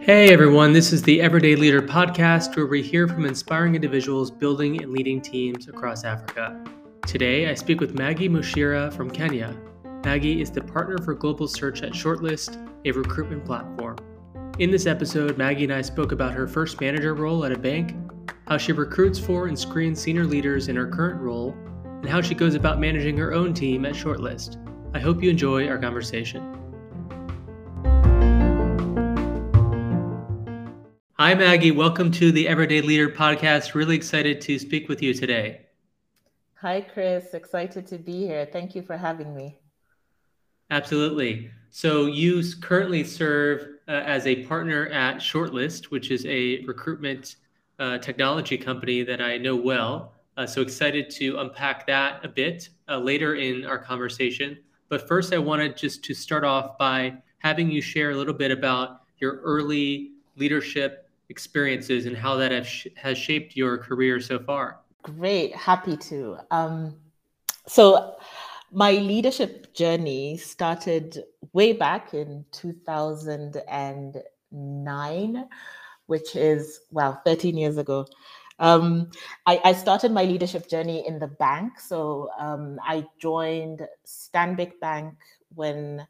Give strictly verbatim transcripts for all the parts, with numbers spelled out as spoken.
Hey everyone, this is the Everyday Leader podcast where we hear from inspiring individuals building and leading teams across Africa. Today I speak with Maggie Mushira from Kenya. Maggie is the partner for global search at Shortlist, a recruitment platform. In this episode, Maggie and I spoke about her first manager role at a bank, how she recruits for and screens senior leaders in her current role, and how she goes about managing her own team at Shortlist. I hope you enjoy our conversation. Hi, Maggie. Welcome to the Everyday Leader podcast. Really excited to speak with you today. Hi, Chris. Excited to be here. Thank you for having me. Absolutely. So you currently serve uh, as a partner at Shortlist, which is a recruitment uh, technology company that I know well. Uh, so excited to unpack that a bit uh, later in our conversation. But first, I wanted just to start off by having you share a little bit about your early leadership experiences and how that have sh- has shaped your career so far. Great. Happy to. Um, so my leadership journey started way back in two thousand nine, which is, wow, thirteen years ago. Um, I, I started my leadership journey in the bank. So um, I joined Stanbic Bank when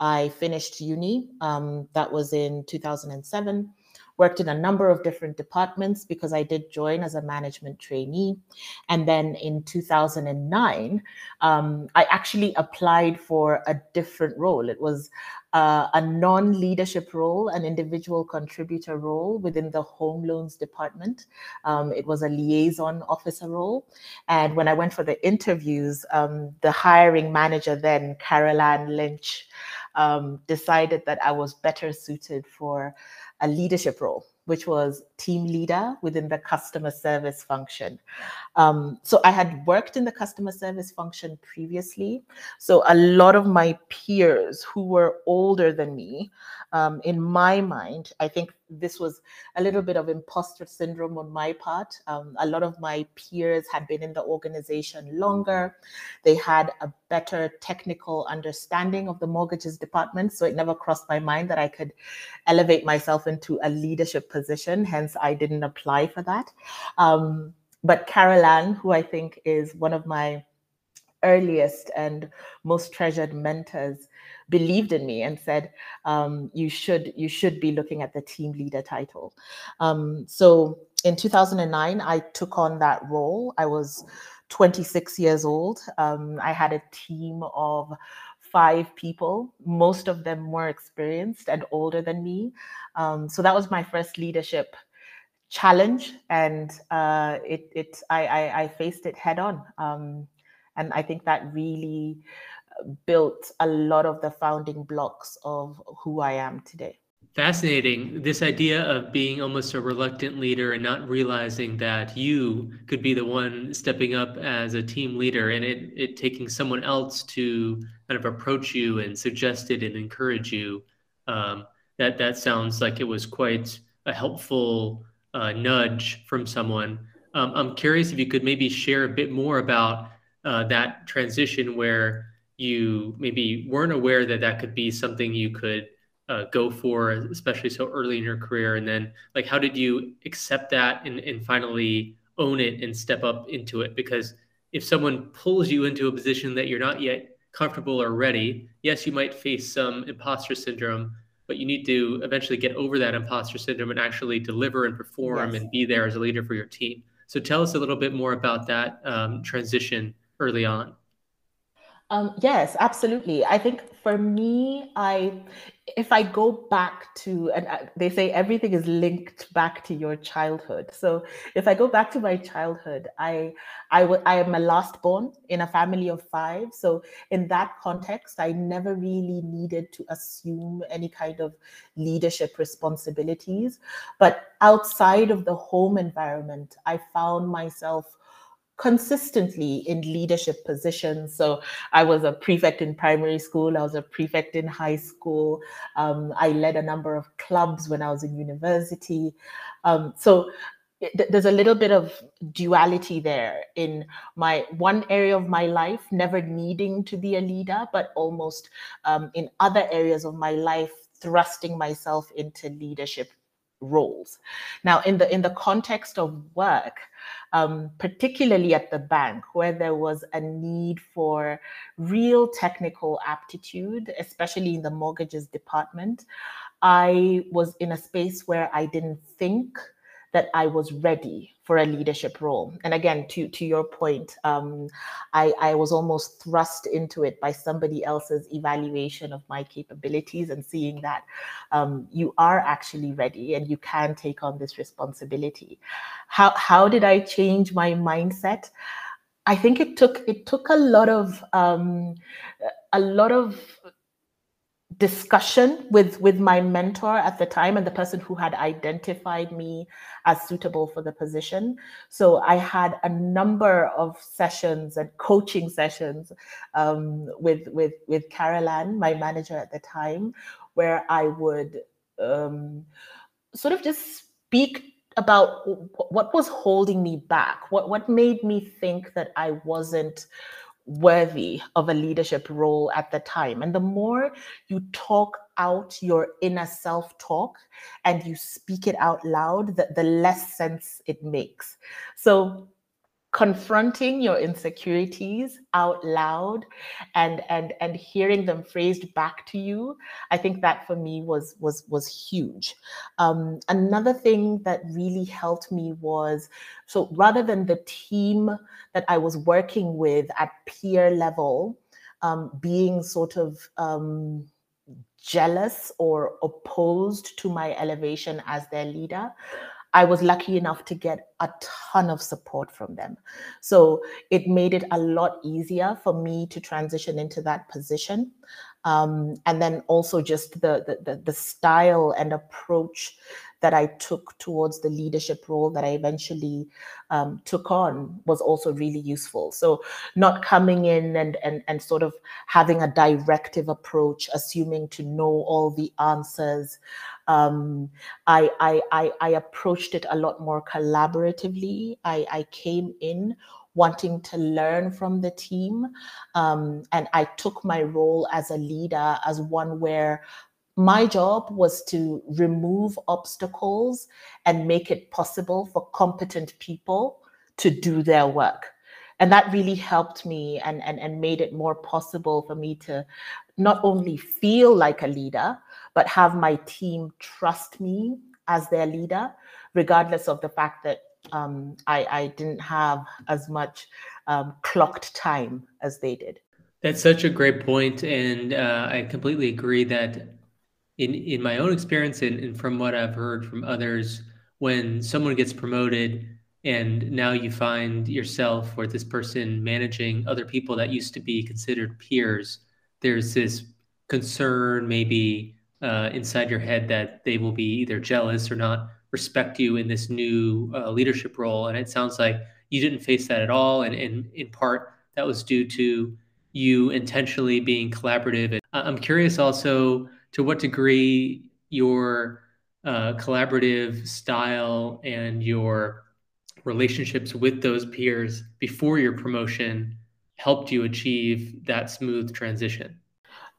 I finished uni. Um, that was in two thousand seven. Worked in a number of different departments because I did join as a management trainee. And then in two thousand nine, um, I actually applied for a different role. It was uh, a non-leadership role, an individual contributor role within the home loans department. Um, it was a liaison officer role. And when I went for the interviews, um, the hiring manager then, Carol Ann Lynch, um, decided that I was better suited for a leadership role, which was team leader within the customer service function. Um, so I had worked in the customer service function previously. So a lot of my peers who were older than me, um, in my mind, I think this was a little bit of imposter syndrome on my part. Um, a lot of my peers had been in the organization longer. They had a better technical understanding of the mortgages department. So it never crossed my mind that I could elevate myself into a leadership position. Hence, I didn't apply for that. Um, but Carol Ann, who I think is one of my earliest and most treasured mentors, believed in me and said, um, you should you should be looking at the team leader title. Um, so in two thousand nine, I took on that role. I was twenty-six years old. Um, I had a team of five people. Most of them were experienced and older than me. Um, so that was my first leadership challenge, and uh, it, it I, I, I faced it head on. Um, and I think that really built a lot of the founding blocks of who I am today. Fascinating. This idea of being almost a reluctant leader and not realizing that you could be the one stepping up as a team leader, and it, it taking someone else to kind of approach you and suggest it and encourage you. Um, that, that sounds like it was quite a helpful uh, nudge from someone. Um, I'm curious if you could maybe share a bit more about uh, that transition where you maybe weren't aware that that could be something you could Uh, go for, especially so early in your career, and then like how did you accept that and, and finally own it and step up into it? Because if someone pulls you into a position that you're not yet comfortable or ready, yes, you might face some imposter syndrome, but you need to eventually get over that imposter syndrome and actually deliver and perform. Yes. And be there as a leader for your team. So tell us a little bit more about that um, transition early on. Um, yes, absolutely. I think for me, I if I go back to, and they say everything is linked back to your childhood. So if I go back to my childhood, I I, w- I am a last born in a family of five. So in that context, I never really needed to assume any kind of leadership responsibilities. But outside of the home environment, I found myself consistently in leadership positions. So I was a prefect in primary school. I was a prefect in high school. Um, I led a number of clubs when I was in university. Um, so it, there's a little bit of duality there in my one area of my life, never needing to be a leader, but almost um, in other areas of my life, thrusting myself into leadership roles. Now, in the in the context of work, um, particularly at the bank, where there was a need for real technical aptitude, especially in the mortgages department, I was in a space where I didn't think that I was ready for a leadership role. And again, to, to your point, um, I, I was almost thrust into it by somebody else's evaluation of my capabilities and seeing that um, you are actually ready and you can take on this responsibility. How, how did I change my mindset? I think it took it took a lot of um, a lot of discussion with with my mentor at the time and the person who had identified me as suitable for the position. So I had a number of sessions and coaching sessions um, with with with Carol Ann, my manager at the time, where I would um, sort of just speak about what was holding me back, what what made me think that I wasn't worthy of a leadership role at the time. And the more you talk out your inner self-talk and you speak it out loud, the, the less sense it makes. So confronting your insecurities out loud and and and hearing them phrased back to you, I think that for me was was was huge. Um, another thing that really helped me was, so rather than the team that I was working with at peer level um, being sort of um, jealous or opposed to my elevation as their leader, I was lucky enough to get a ton of support from them. So it made it a lot easier for me to transition into that position. Um, and then also just the, the, the, the style and approach that I took towards the leadership role that I eventually um, took on was also really useful. So not coming in and, and, and sort of having a directive approach, assuming to know all the answers. Um, I, I, I, I approached it a lot more collaboratively. I, I came in wanting to learn from the team. Um, and I took my role as a leader as one where my job was to remove obstacles and make it possible for competent people to do their work. And that really helped me and, and, and made it more possible for me to not only feel like a leader, but have my team trust me as their leader, regardless of the fact that um, I, I didn't have as much um, clocked time as they did. That's such a great point. And uh, I completely agree that in, in my own experience and, and from what I've heard from others, when someone gets promoted and now you find yourself or this person managing other people that used to be considered peers, there's this concern maybe uh, inside your head that they will be either jealous or not respect you in this new uh, leadership role. And it sounds like you didn't face that at all. And, and in part, that was due to you intentionally being collaborative. And I'm curious also to what degree your uh, collaborative style and your relationships with those peers before your promotion helped you achieve that smooth transition?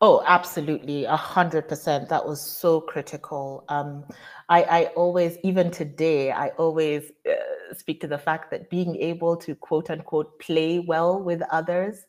Oh, absolutely. A hundred percent. That was so critical. Um, I, I always, even today, I always uh, speak to the fact that being able to quote unquote play well with others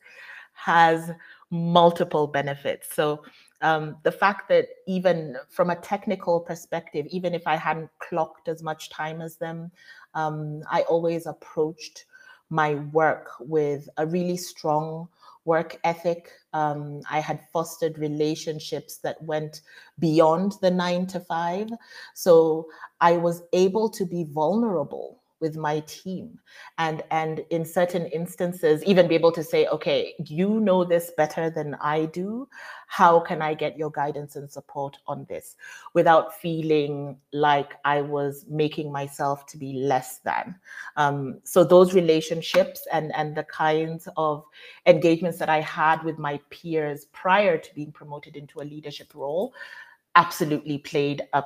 has multiple benefits. So Um, the fact that even from a technical perspective, even if I hadn't clocked as much time as them, um, I always approached my work with a really strong work ethic. Um, I had fostered relationships that went beyond the nine to five. So I was able to be vulnerable with my team and and in certain instances even be able to say, okay, you know this better than I do, how can I get your guidance and support on this, without feeling like I was making myself to be less than. Um, so those relationships and and the kinds of engagements that I had with my peers prior to being promoted into a leadership role absolutely played a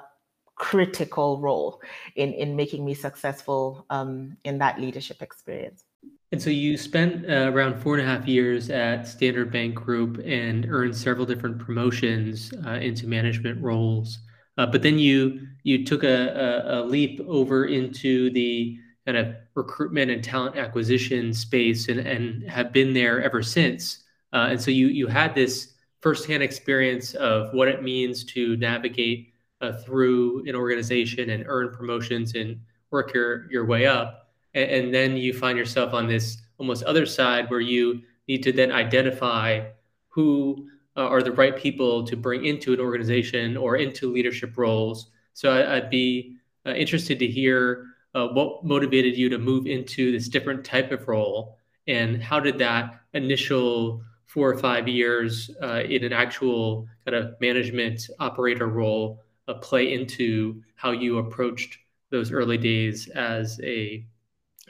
critical role in, in making me successful um, in that leadership experience. And so you spent uh, around four and a half years at Standard Bank Group and earned several different promotions uh, into management roles. Uh, but then you you took a, a, a leap over into the kind of recruitment and talent acquisition space and, and have been there ever since. Uh, and so you you had this firsthand experience of what it means to navigate uh, through an organization and earn promotions and work your, your way up. And, and then you find yourself on this almost other side where you need to then identify who uh, are the right people to bring into an organization or into leadership roles. So I, I'd be uh, interested to hear uh, what motivated you to move into this different type of role, and how did that initial four or five years uh, in an actual kind of management operator role uh, play into how you approached those early days as a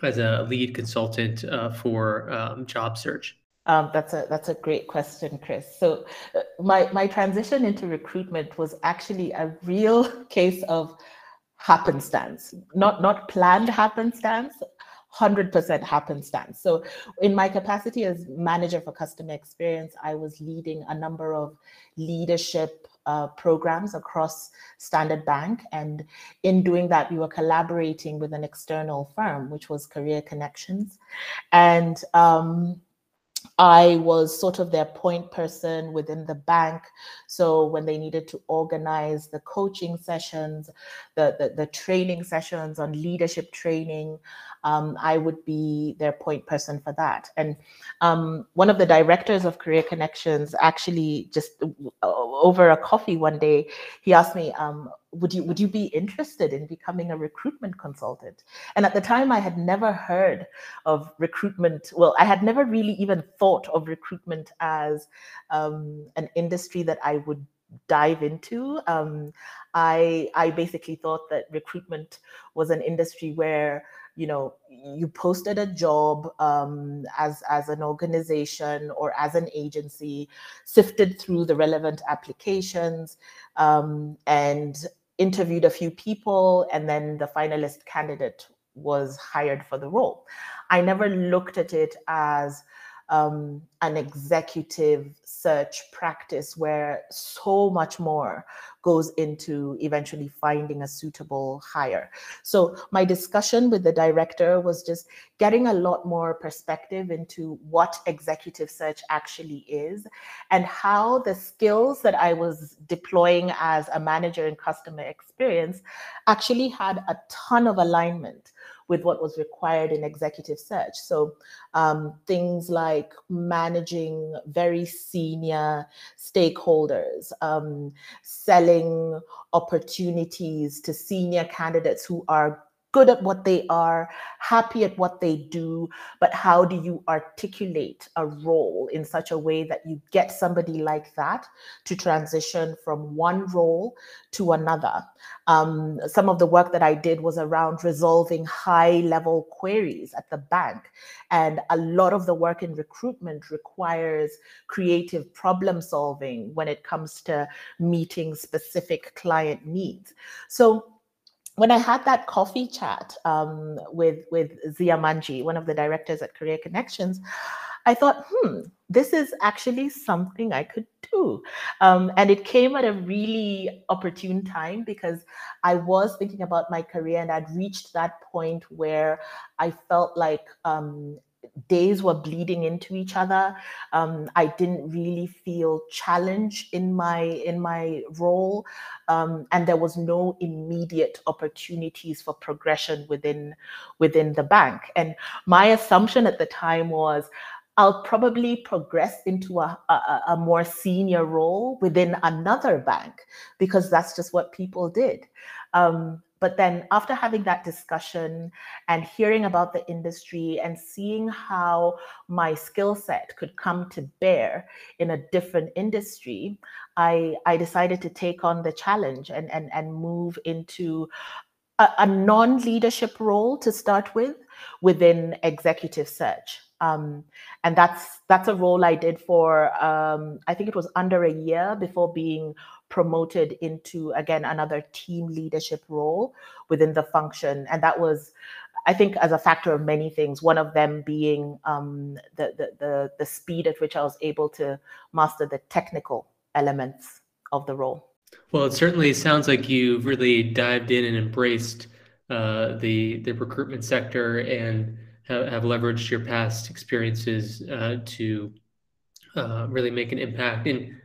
as a lead consultant uh, for um, job search? Um, that's a that's a great question, Chris. So uh, my, my transition into recruitment was actually a real case of happenstance, not not planned happenstance, one hundred percent happenstance. So in my capacity as manager for customer experience, I was leading a number of leadership Uh, programs across Standard Bank. And in doing that, we were collaborating with an external firm, which was Career Connections. And um, I was sort of their point person within the bank. So when they needed to organize the coaching sessions, the, the, the training sessions on leadership training, Um, I would be their point person for that. And um, one of the directors of Career Connections actually just over a coffee one day, he asked me, um, would you would you be interested in becoming a recruitment consultant? And at the time, I had never heard of recruitment. Well, I had never really even thought of recruitment as um, an industry that I would dive into. Um, I, I basically thought that recruitment was an industry where, you know, you posted a job um, as, as an organization or as an agency, sifted through the relevant applications um, and interviewed a few people, and then the finalist candidate was hired for the role. I never looked at it as Um, an executive search practice where so much more goes into eventually finding a suitable hire. So my discussion with the director was just getting a lot more perspective into what executive search actually is and how the skills that I was deploying as a manager in customer experience actually had a ton of alignment with what was required in executive search. So um, things like managing very senior stakeholders, um, selling opportunities to senior candidates who are good at what they are, happy at what they do, but how do you articulate a role in such a way that you get somebody like that to transition from one role to another? Um, some of the work that I did was around resolving high-level queries at the bank. And a lot of the work in recruitment requires creative problem solving when it comes to meeting specific client needs. So when I had that coffee chat um, with, with Zia Manji, one of the directors at Career Connections, I thought, hmm, this is actually something I could do. Um, and it came at a really opportune time because I was thinking about my career and I'd reached that point where I felt like um, days were bleeding into each other. Um, I didn't really feel challenged in my in my role, um, and there was no immediate opportunities for progression within within the bank. And my assumption at the time was, I'll probably progress into a, a, a more senior role within another bank because that's just what people did. Um, But then after having that discussion and hearing about the industry and seeing how my skill set could come to bear in a different industry, I, I decided to take on the challenge and, and, and move into a, a non-leadership role to start with within executive search. Um, and that's that's a role I did for, um, I think it was under a year before being promoted into, again, another team leadership role within the function. And that was, I think, as a factor of many things, one of them being um, the, the, the, the speed at which I was able to master the technical elements of the role. Well, it certainly sounds like you've really dived in and embraced uh, the, the recruitment sector and have, have leveraged your past experiences uh, to uh, really make an impact. And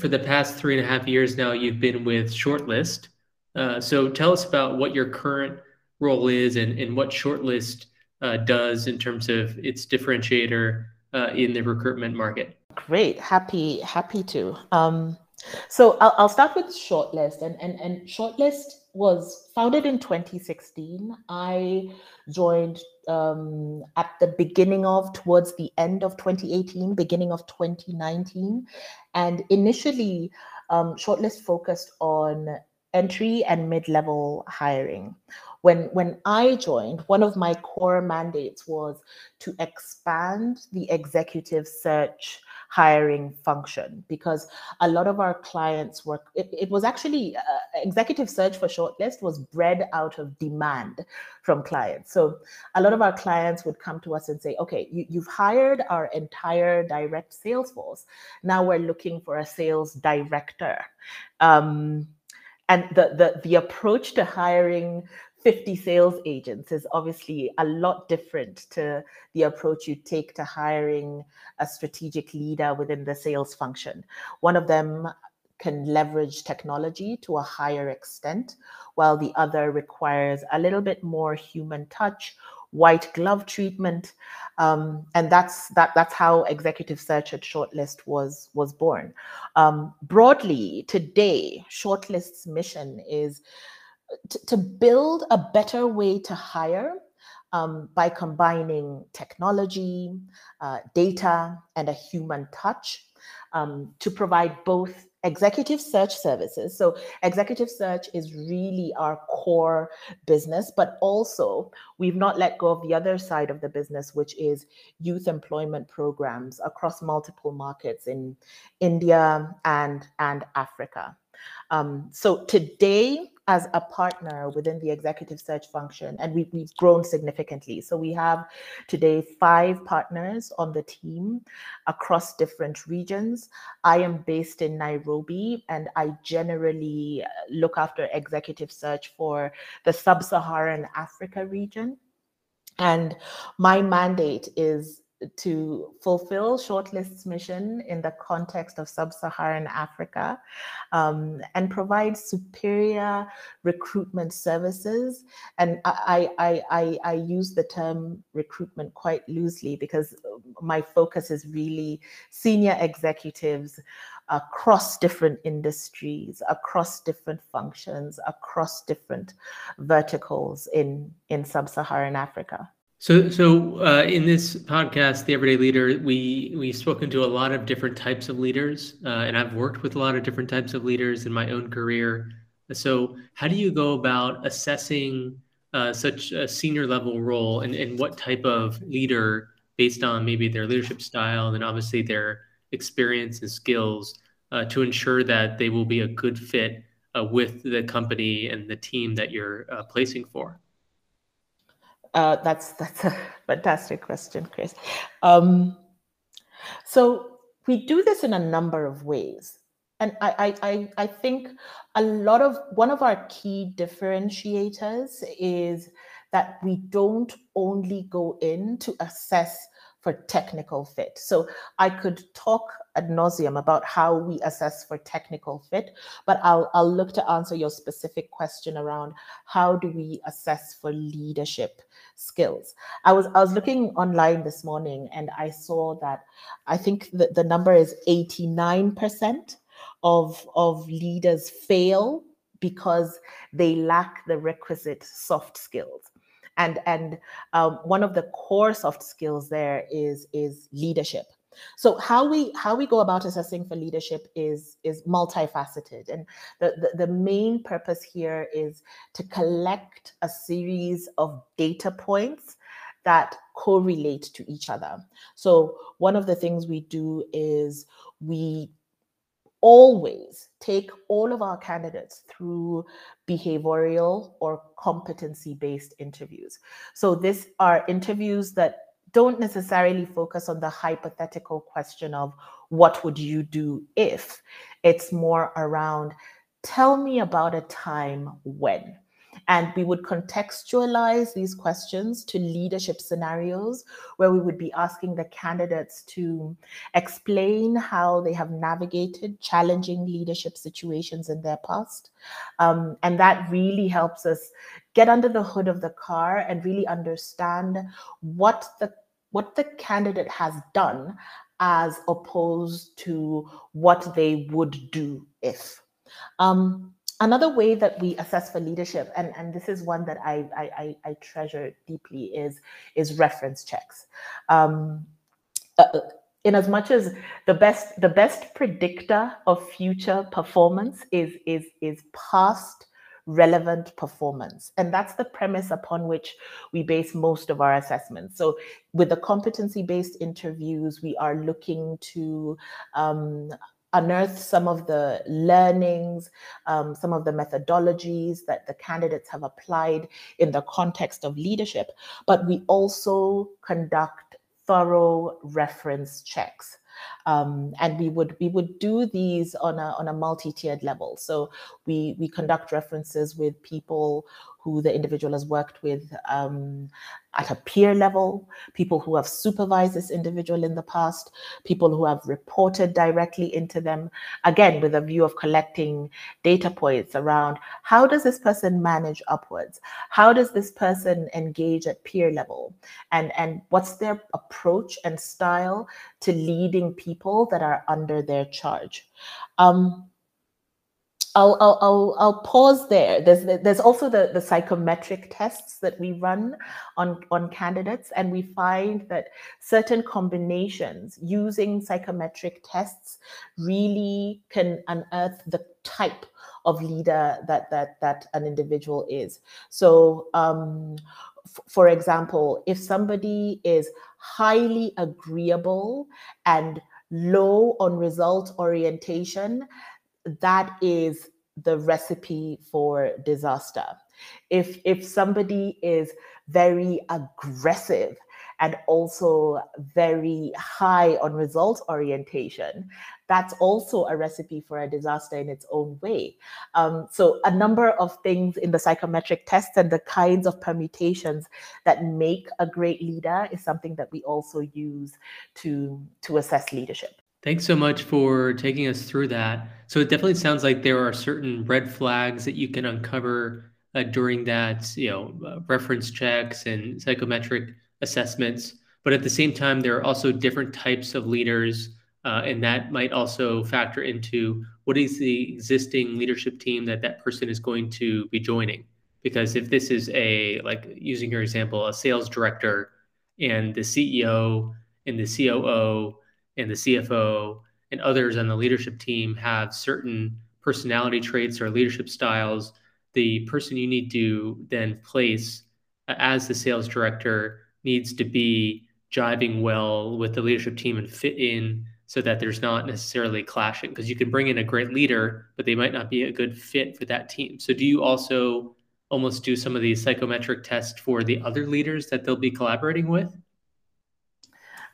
for the past three and a half years now, you've been with Shortlist. Uh, so tell us about what your current role is and, and what Shortlist uh, does in terms of its differentiator uh, in the recruitment market. Great, happy, happy to. Um, so I'll, I'll start with Shortlist, and, and, and Shortlist was founded in twenty sixteen. I joined um, at the beginning of, towards the end of twenty eighteen, beginning of twenty nineteen. And initially, um, Shortlist focused on entry and mid-level hiring. When, when I joined, one of my core mandates was to expand the executive search hiring function, because a lot of our clients were, it, it was actually, uh, executive search for Shortlist was bred out of demand from clients. So a lot of our clients would come to us and say, okay, you, you've hired our entire direct sales force. Now we're looking for a sales director. Um, and the, the, the approach to hiring fifty sales agents is obviously a lot different to the approach you take to hiring a strategic leader within the sales function. One of them can leverage technology to a higher extent, while the other requires a little bit more human touch, white glove treatment. Um, and that's that that's how executive search at Shortlist was was born. Um, broadly, today, Shortlist's mission is to build a better way to hire um, by combining technology, uh, data, and a human touch um, to provide both executive search services. So executive search is really our core business, but also we've not let go of the other side of the business, which is youth employment programs across multiple markets in India and, and Africa. Um, so today, as a partner within the executive search function, and we, we've grown significantly. So we have today five partners on the team across different regions. I am based in Nairobi, and I generally look after executive search for the sub-Saharan Africa region. And my mandate is to fulfill Shortlist's mission in the context of sub-Saharan Africa um, and provide superior recruitment services. And I, I, I, I use the term recruitment quite loosely, because my focus is really senior executives across different industries, across different functions, across different verticals in, in sub-Saharan Africa. So, so uh, in this podcast, The Everyday Leader, we, we've spoken to a lot of different types of leaders, uh, and I've worked with a lot of different types of leaders in my own career. So how do you go about assessing uh, such a senior level role, and, and what type of leader, based on maybe their leadership style and obviously their experience and skills, uh, to ensure that they will be a good fit uh, with the company and the team that you're uh, placing for? Uh, that's that's a fantastic question, Chris. Um, so we do this in a number of ways. And I, I, I think a lot of, one of our key differentiators is that we don't only go in to assess for technical fit. So I could talk ad nauseum about how we assess for technical fit, but I'll, I'll look to answer your specific question around how do we assess for leadership skills. I was I was looking online this morning, and I saw that I think that the number is eighty-nine percent of, of leaders fail because they lack the requisite soft skills. And, and um, one of the core soft skills there is, is leadership. So how we how we go about assessing for leadership is, is multifaceted. And the, the, the main purpose here is to collect a series of data points that correlate to each other. So one of the things we do is we always take all of our candidates through behavioral or competency-based interviews. So these are interviews that don't necessarily focus on the hypothetical question of what would you do if. It's more around, tell me about a time when. And we would contextualize these questions to leadership scenarios where we would be asking the candidates to explain how they have navigated challenging leadership situations in their past. Um, and that really helps us get under the hood of the car and really understand what the, what the candidate has done as opposed to what they would do if. Um, Another way that we assess for leadership, and, and this is one that I, I, I treasure deeply, is, is reference checks. Um, uh, in as much as the best, the best predictor of future performance is, is, is past relevant performance. And that's the premise upon which we base most of our assessments. So with the competency-based interviews, we are looking to um, unearth some of the learnings, um, some of the methodologies that the candidates have applied in the context of leadership, but we also conduct thorough reference checks. Um, and we would we would do these on a on a multi-tiered level. So we we conduct references with people who the individual has worked with um, at a peer level, people who have supervised this individual in the past, people who have reported directly into them, again, with a view of collecting data points around how does this person manage upwards? How does this person engage at peer level? And, and what's their approach and style to leading people that are under their charge? Um, I'll, I'll, I'll, I'll pause there. There's, there's also the, the psychometric tests that we run on, on candidates, and we find that certain combinations using psychometric tests really can unearth the type of leader that, that, that an individual is. So, um, f- for example, if somebody is highly agreeable and low on result orientation, that is the recipe for disaster. If if somebody is very aggressive and also very high on results orientation, that's also a recipe for a disaster in its own way. Um, so a number of things in the psychometric tests and the kinds of permutations that make a great leader is something that we also use to, to assess leadership. Thanks so much for taking us through that. So it definitely sounds like there are certain red flags that you can uncover uh, during that, you know, uh, reference checks and psychometric assessments. But at the same time, there are also different types of leaders, uh, and that might also factor into what is the existing leadership team that that person is going to be joining. Because if this is a, like using your example, a sales director and the C E O and the C O O and the C F O and others on the leadership team have certain personality traits or leadership styles, the person you need to then place as the sales director needs to be jiving well with the leadership team and fit in so that there's not necessarily clashing, because you can bring in a great leader, but they might not be a good fit for that team. So do you also almost do some of these psychometric tests for the other leaders that they'll be collaborating with?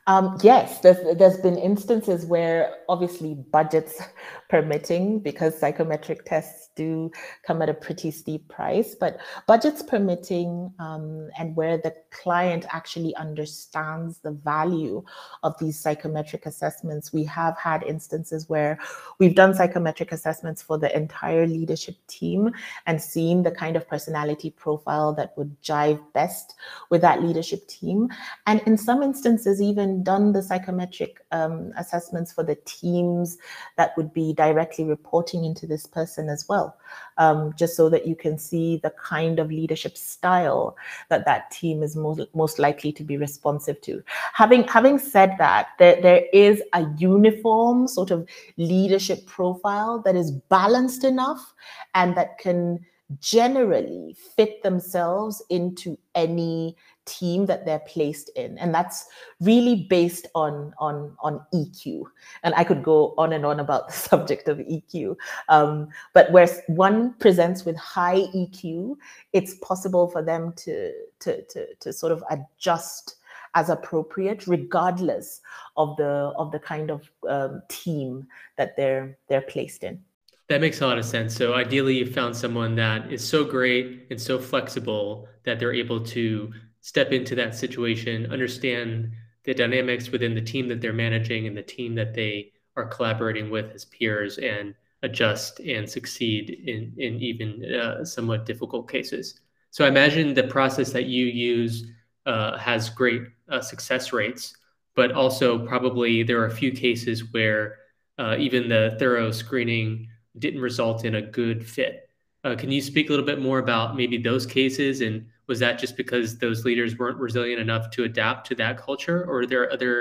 Um, yes, there's, there's been instances where obviously budgets permitting, because psychometric tests do come at a pretty steep price, but budgets permitting um, and where the client actually understands the value of these psychometric assessments. We have had instances where we've done psychometric assessments for the entire leadership team and seen the kind of personality profile that would jive best with that leadership team. And in some instances, even done the psychometric um, assessments for the teams that would be directly reporting into this person as well, um, just so that you can see the kind of leadership style that that team is most, most likely to be responsive to. Having having said that, there, there is a uniform sort of leadership profile that is balanced enough and that can generally fit themselves into any team that they're placed in. And that's really based on, on, on E Q. And I could go on and on about the subject of E Q. Um, but where one presents with high E Q, it's possible for them to, to, to, to sort of adjust as appropriate, regardless of the of the kind of um, team that they're they're placed in. That makes a lot of sense. So ideally, you found someone that is so great and so flexible that they're able to step into that situation, understand the dynamics within the team that they're managing and the team that they are collaborating with as peers, and adjust and succeed in in even uh, somewhat difficult cases. So I imagine the process that you use Uh, has great uh, success rates, but also probably there are a few cases where uh, even the thorough screening didn't result in a good fit. Uh, can you speak a little bit more about maybe those cases? And was that just because those leaders weren't resilient enough to adapt to that culture? Or are there other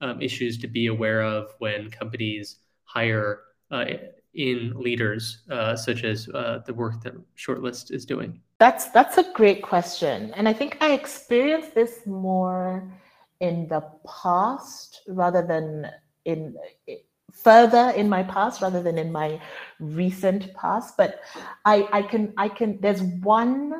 um, issues to be aware of when companies hire uh, in leaders, uh, such as uh, the work that Shortlist is doing? That's that's a great question. And I think I experienced this more in the past rather than in further in my past rather than in my recent past. But I, I can I can there's one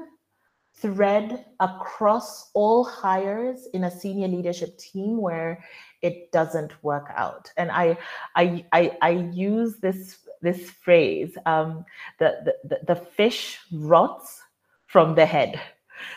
thread across all hires in a senior leadership team where it doesn't work out. And I I I, I use this this phrase, um, the, the the fish rots from the head.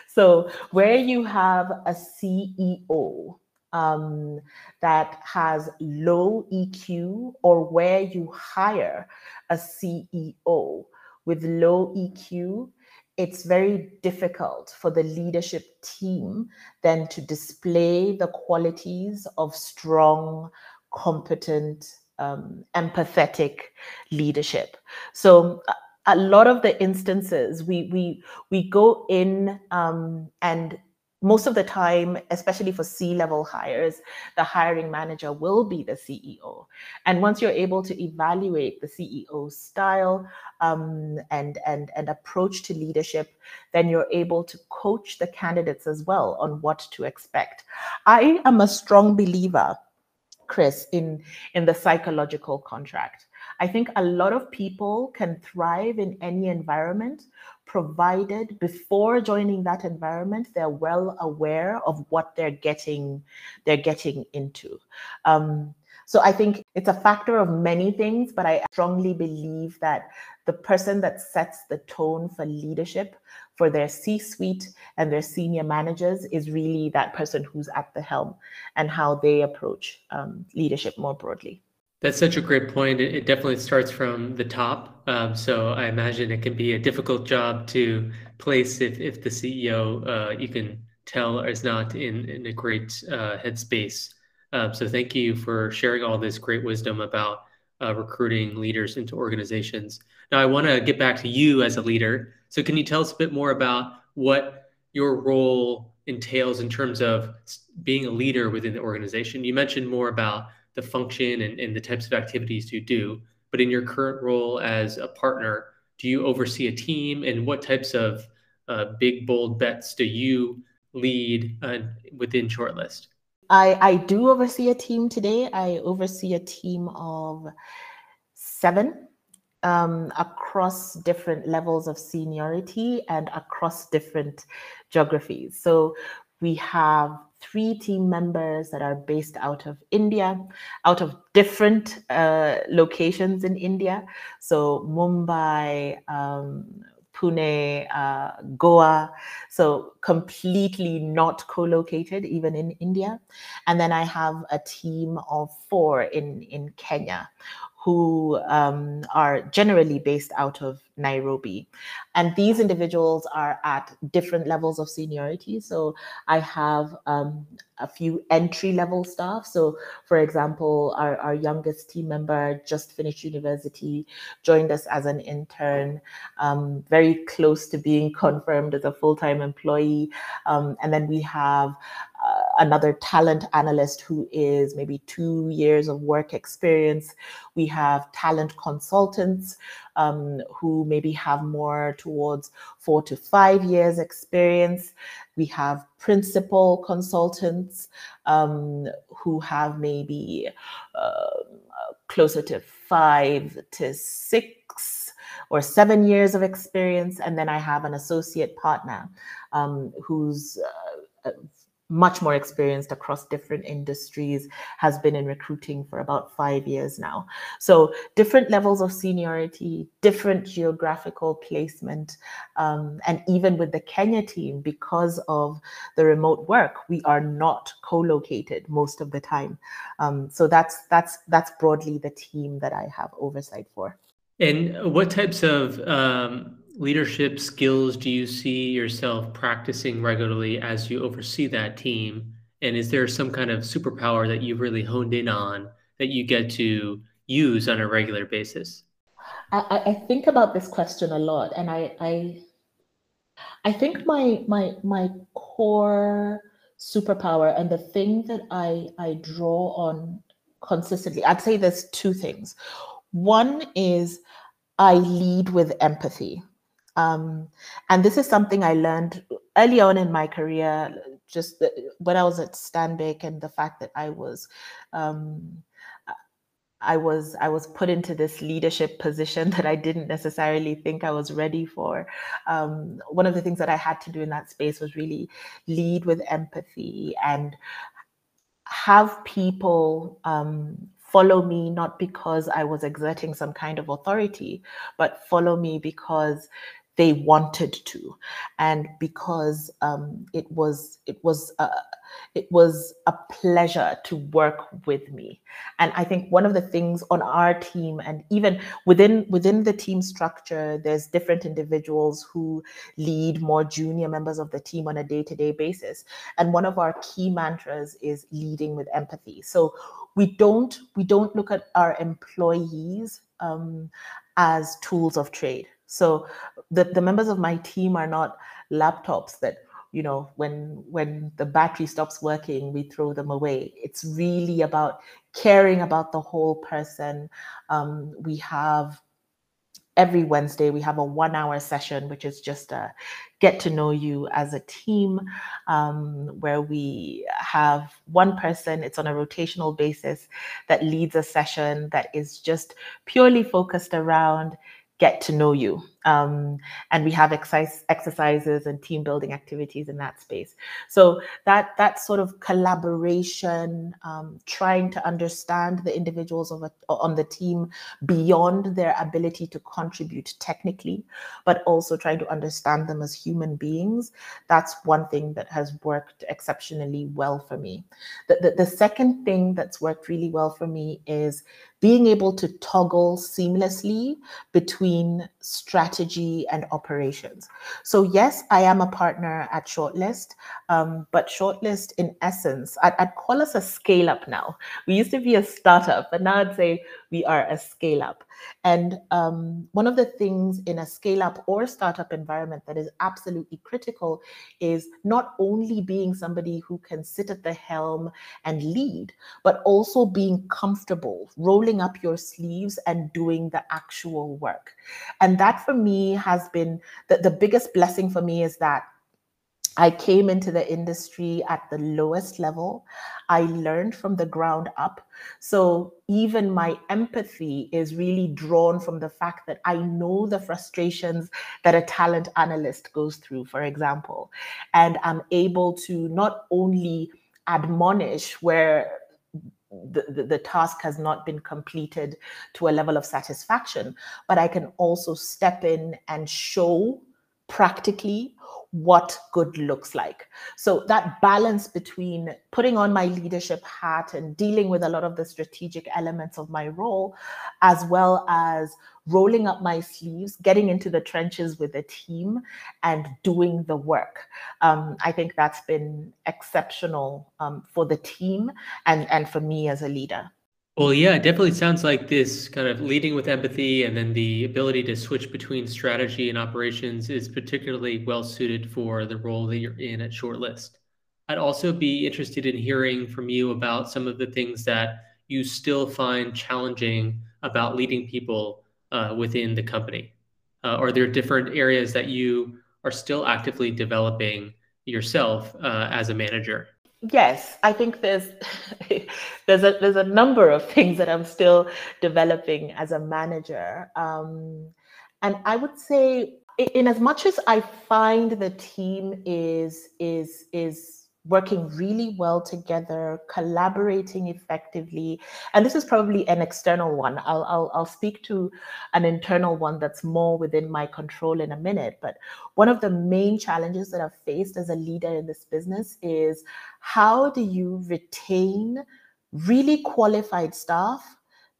So where you have a C E O um, that has low E Q, or where you hire a C E O with low E Q, it's very difficult for the leadership team then to display the qualities of strong, competent, um, empathetic leadership. So uh, a lot of the instances we we we go in um, and most of the time, especially for C-level hires, the hiring manager will be the C E O. And once you're able to evaluate the C E O's style um, and, and, and approach to leadership, then you're able to coach the candidates as well on what to expect. I am a strong believer, Chris, in, in the psychological contract. I think a lot of people can thrive in any environment, provided before joining that environment, they're well aware of what they're getting, they're getting into. Um, so I think it's a factor of many things, but I strongly believe that the person that sets the tone for leadership for their C-suite and their senior managers is really that person who's at the helm and how they approach um, leadership more broadly. That's such a great point. It definitely starts from the top. Um, so I imagine it can be a difficult job to place if, if the C E O, uh, you can tell, is not in, in a great uh, headspace. Um, so thank you for sharing all this great wisdom about uh, recruiting leaders into organizations. Now, I want to get back to you as a leader. So can you tell us a bit more about what your role entails in terms of being a leader within the organization? You mentioned more about the function and, and the types of activities you do, but in your current role as a partner, do you oversee a team, and what types of uh, big, bold bets do you lead uh, within Shortlist? I, I do oversee a team today. I oversee a team of seven um, across different levels of seniority and across different geographies. So we have three team members that are based out of India, out of different uh, locations in India. So Mumbai, um, Pune, uh, Goa, so completely not co-located even in India. And then I have a team of four in, in Kenya, who um, are generally based out of Nairobi. And these individuals are at different levels of seniority. So I have um, a few entry-level staff. So for example, our, our youngest team member just finished university, joined us as an intern, um, very close to being confirmed as a full-time employee. Um, and then we have uh, another talent analyst who is maybe two years of work experience. We have talent consultants um, who maybe have more towards four to five years experience. We have principal consultants um, who have maybe uh, closer to five to six or seven years of experience. And then I have an associate partner um, who's uh, much more experienced across different industries, has been in recruiting for about five years now. So different levels of seniority, different geographical placement, um, and even with the Kenya team, because of the remote work, we are not co-located most of the time. Um, so that's, that's, that's broadly the team that I have oversight for. And what types of um... leadership skills do you see yourself practicing regularly as you oversee that team? And is there some kind of superpower that you've really honed in on that you get to use on a regular basis? I, I think about this question a lot, and I, I, I think my my my core superpower and the thing that I I draw on consistently, I'd say there's two things. One is I lead with empathy. Um, and this is something I learned early on in my career, just the, when I was at Stanbic, and the fact that I was, um, I was, I was put into this leadership position that I didn't necessarily think I was ready for. Um, one of the things that I had to do in that space was really lead with empathy and have people um, follow me, not because I was exerting some kind of authority, but follow me because they wanted to, and because um, it was it was uh, it was a pleasure to work with me. And I think one of the things on our team, and even within within the team structure, there's different individuals who lead more junior members of the team on a day-to-day basis. And one of our key mantras is leading with empathy. So we don't we don't look at our employees um, as tools of trade. So the, the members of my team are not laptops that, you know, when when the battery stops working, we throw them away. It's really about caring about the whole person. Um, we have every Wednesday, we have a one hour session, which is just a get to know you as a team, um, where we have one person, it's on a rotational basis, that leads a session that is just purely focused around get to know you. Um, and we have exercise, exercises and team building activities in that space. So that, that sort of collaboration, um, trying to understand the individuals of a, on the team beyond their ability to contribute technically, but also trying to understand them as human beings. That's one thing that has worked exceptionally well for me. The, the, the second thing that's worked really well for me is being able to toggle seamlessly between strategy and operations. So yes, I am a partner at Shortlist, um, but Shortlist, in essence, I'd, I'd call us a scale-up now. We used to be a startup, but now I'd say we are a scale-up. And um, one of the things in a scale-up or startup environment that is absolutely critical is not only being somebody who can sit at the helm and lead, but also being comfortable rolling up your sleeves and doing the actual work. And that for me has been the, the biggest blessing for me, is that I came into the industry at the lowest level. I learned from the ground up. So even my empathy is really drawn from the fact that I know the frustrations that a talent analyst goes through, for example. And I'm able to not only admonish where The, the, the task has not been completed to a level of satisfaction, but I can also step in and show practically what good looks like. So that balance between putting on my leadership hat and dealing with a lot of the strategic elements of my role, as well as rolling up my sleeves, getting into the trenches with the team and doing the work. Um, I think that's been exceptional um, for the team and, and for me as a leader. Well, yeah, it definitely sounds like this kind of leading with empathy and then the ability to switch between strategy and operations is particularly well suited for the role that you're in at Shortlist. I'd also be interested in hearing from you about some of the things that you still find challenging about leading people uh, within the company. Uh, are there different areas that you are still actively developing yourself uh, as a manager? Yes, I think there's there's a there's a number of things that I'm still developing as a manager, um, and I would say, in as much as I find the team is is is working really well together, collaborating effectively, and this is probably an external one. I'll I'll I'll speak to an internal one that's more within my control in a minute. But one of the main challenges that I've faced as a leader in this business is, how do you retain really qualified staff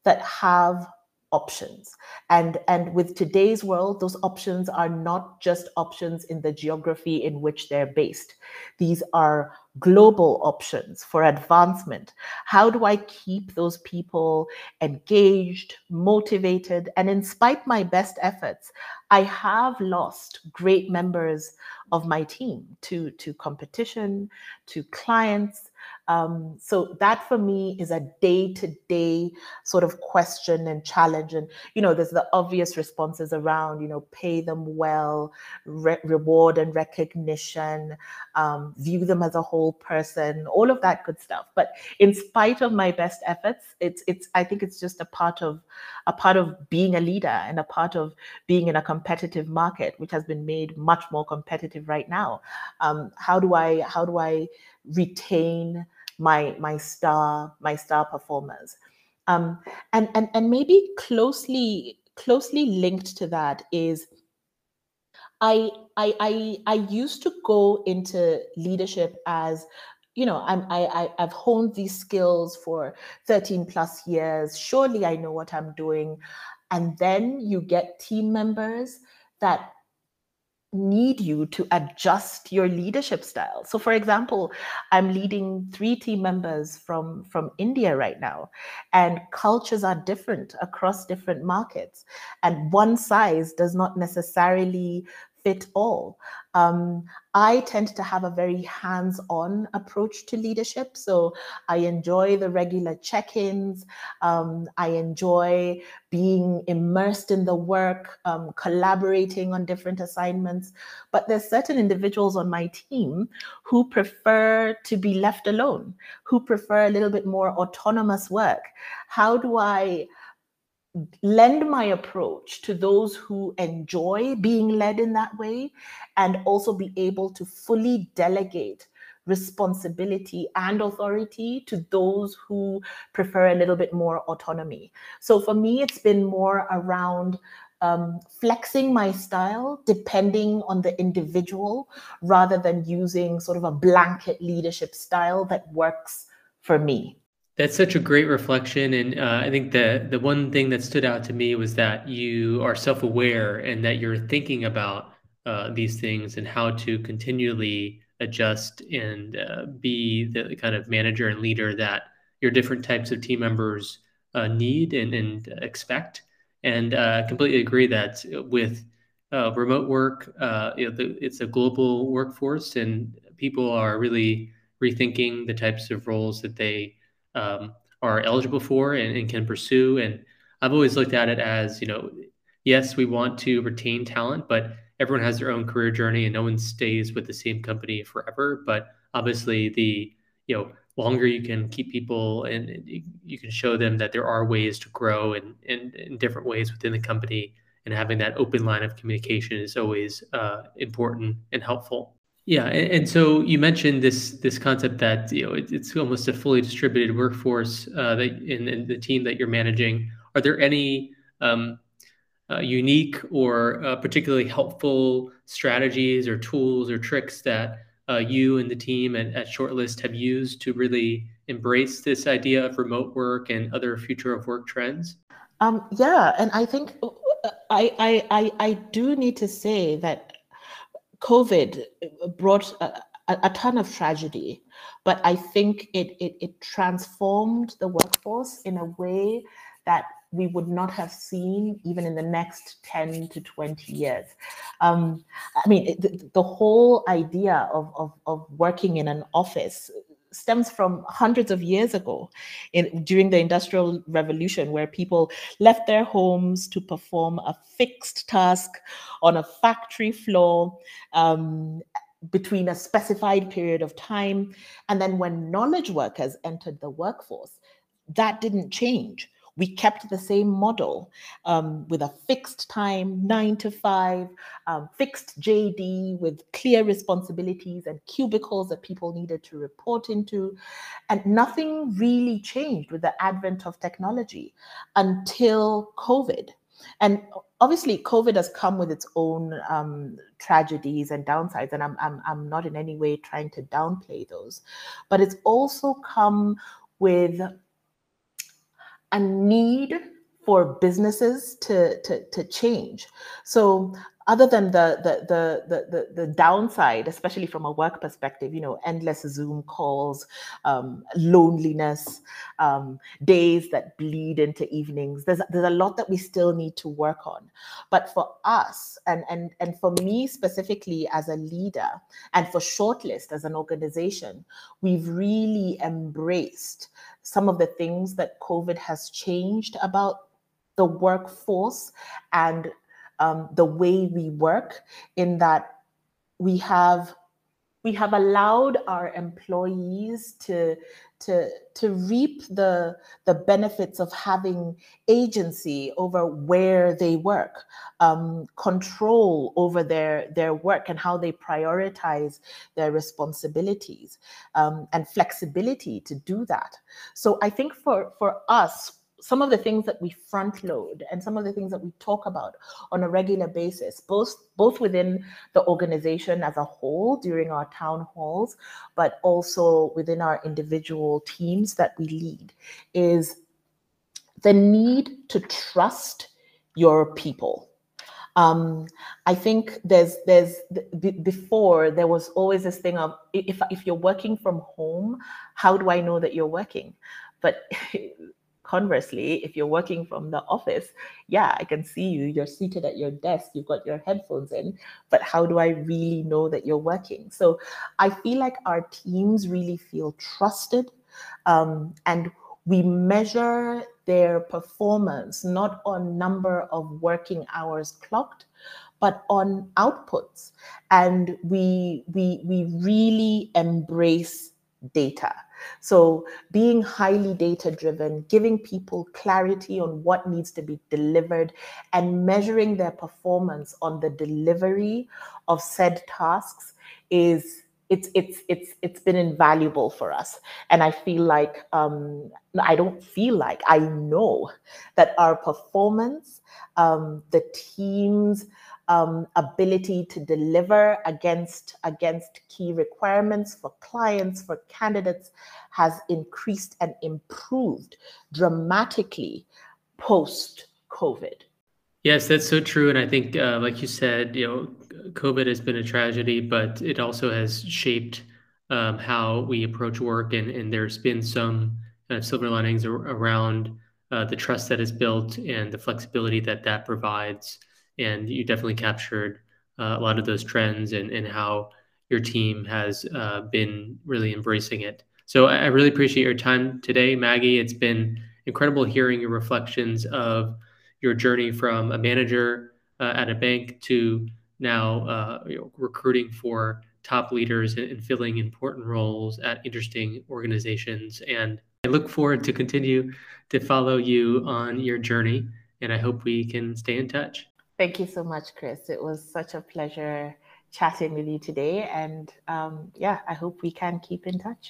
that have options? And and with today's world, those options are not just options in the geography in which they're based. These are global options for advancement. How do I keep those people engaged, motivated? And in spite of my best efforts, I have lost great members of my team to, to competition, to clients. Um, so that for me is a day-to-day sort of question and challenge. And, you know, there's the obvious responses around, you know, pay them well, re- reward and recognition, um, view them as a whole person, all of that good stuff. But in spite of my best efforts, it's, it's, I think it's just a part of, a part of being a leader and a part of being in a competitive market, which has been made much more competitive right now. Um, how do I, how do I retain my my star my star performers, um, and and and maybe closely closely linked to that is, I I I I used to go into leadership as, you know, I'm I I've honed these skills for thirteen plus years. Surely I know what I'm doing, and then you get team members that need you to adjust your leadership style. So for example, I'm leading three team members from, from India right now, and cultures are different across different markets, and one size does not necessarily fit all. Um, I tend to have a very hands-on approach to leadership. So I enjoy the regular check-ins. Um, I enjoy being immersed in the work, um, collaborating on different assignments. But there's certain individuals on my team who prefer to be left alone, who prefer a little bit more autonomous work. How do I lend my approach to those who enjoy being led in that way, and also be able to fully delegate responsibility and authority to those who prefer a little bit more autonomy? So for me, it's been more around um, flexing my style depending on the individual, rather than using sort of a blanket leadership style that works for me. That's such a great reflection. And uh, I think the, the one thing that stood out to me was that you are self-aware and that you're thinking about uh, these things and how to continually adjust and uh, be the kind of manager and leader that your different types of team members uh, need and, and expect. And I uh, completely agree that with uh, remote work, uh, you know, the, it's a global workforce, and people are really rethinking the types of roles that they Um, are eligible for and, and can pursue. And I've always looked at it as, you know, yes, we want to retain talent, but everyone has their own career journey and no one stays with the same company forever. But obviously, the, you know, longer you can keep people and you can show them that there are ways to grow and in different ways within the company, and having that open line of communication is always uh, important and helpful. Yeah. And, and so you mentioned this this concept that, you know, it, it's almost a fully distributed workforce uh, that in, in the team that you're managing. Are there any um, uh, unique or uh, particularly helpful strategies or tools or tricks that uh, you and the team at, at Shortlist have used to really embrace this idea of remote work and other future of work trends? Um, yeah. And I think I, I, I, I do need to say that COVID brought a, a ton of tragedy, but I think it, it it transformed the workforce in a way that we would not have seen even in the next ten to twenty years. Um, I mean, the, the whole idea of, of, of working in an office stems from hundreds of years ago in, during the Industrial Revolution, where people left their homes to perform a fixed task on a factory floor um, between a specified period of time. And then when knowledge workers entered the workforce, that didn't change. We kept the same model um, with a fixed time, nine to five, um, fixed J D with clear responsibilities and cubicles that people needed to report into. And nothing really changed with the advent of technology until COVID. And obviously, COVID has come with its own um, tragedies and downsides, and I'm, I'm, I'm not in any way trying to downplay those. But it's also come with a need for businesses to, to, to change. So other than the, the, the, the, the downside, especially from a work perspective, you know, endless Zoom calls, um, loneliness, um, days that bleed into evenings, there's, there's a lot that we still need to work on. But for us, and, and, and for me specifically as a leader, and for Shortlist as an organization, we've really embraced some of the things that COVID has changed about the workforce and um, the way we work, in that we have we have allowed our employees to to to reap the the benefits of having agency over where they work, um, control over their their work and how they prioritize their responsibilities, um, and flexibility to do that. So I think for for us, some of the things that we front load and some of the things that we talk about on a regular basis, both both within the organization as a whole during our town halls, but also within our individual teams that we lead, is the need to trust your people. Um, I think there's there's b- before there was always this thing of, if if you're working from home, how do I know that you're working? But conversely, if you're working from the office, yeah, I can see you, you're seated at your desk, you've got your headphones in, but how do I really know that you're working? So I feel like our teams really feel trusted, um, and we measure their performance not on number of working hours clocked, but on outputs. And we, we, we really embrace data. So being highly data-driven, giving people clarity on what needs to be delivered, and measuring their performance on the delivery of said tasks, is it's it's it's it's been invaluable for us. And I feel like um, I don't feel like I know that our performance, um, the team's Um, ability to deliver against against key requirements for clients, for candidates, has increased and improved dramatically post-COVID. Yes, that's so true. And I think, uh, like you said, you know, COVID has been a tragedy, but it also has shaped um, how we approach work. And, and there's been some kind of silver linings ar- around uh, the trust that is built and the flexibility that that provides. And you definitely captured uh, a lot of those trends and, and how your team has uh, been really embracing it. So I, I really appreciate your time today, Maggie. It's been incredible hearing your reflections of your journey from a manager uh, at a bank to now uh, you know, recruiting for top leaders and, and filling important roles at interesting organizations. And I look forward to continue to follow you on your journey, and I hope we can stay in touch. Thank you so much, Chris. It was such a pleasure chatting with you today. And um, yeah, I hope we can keep in touch.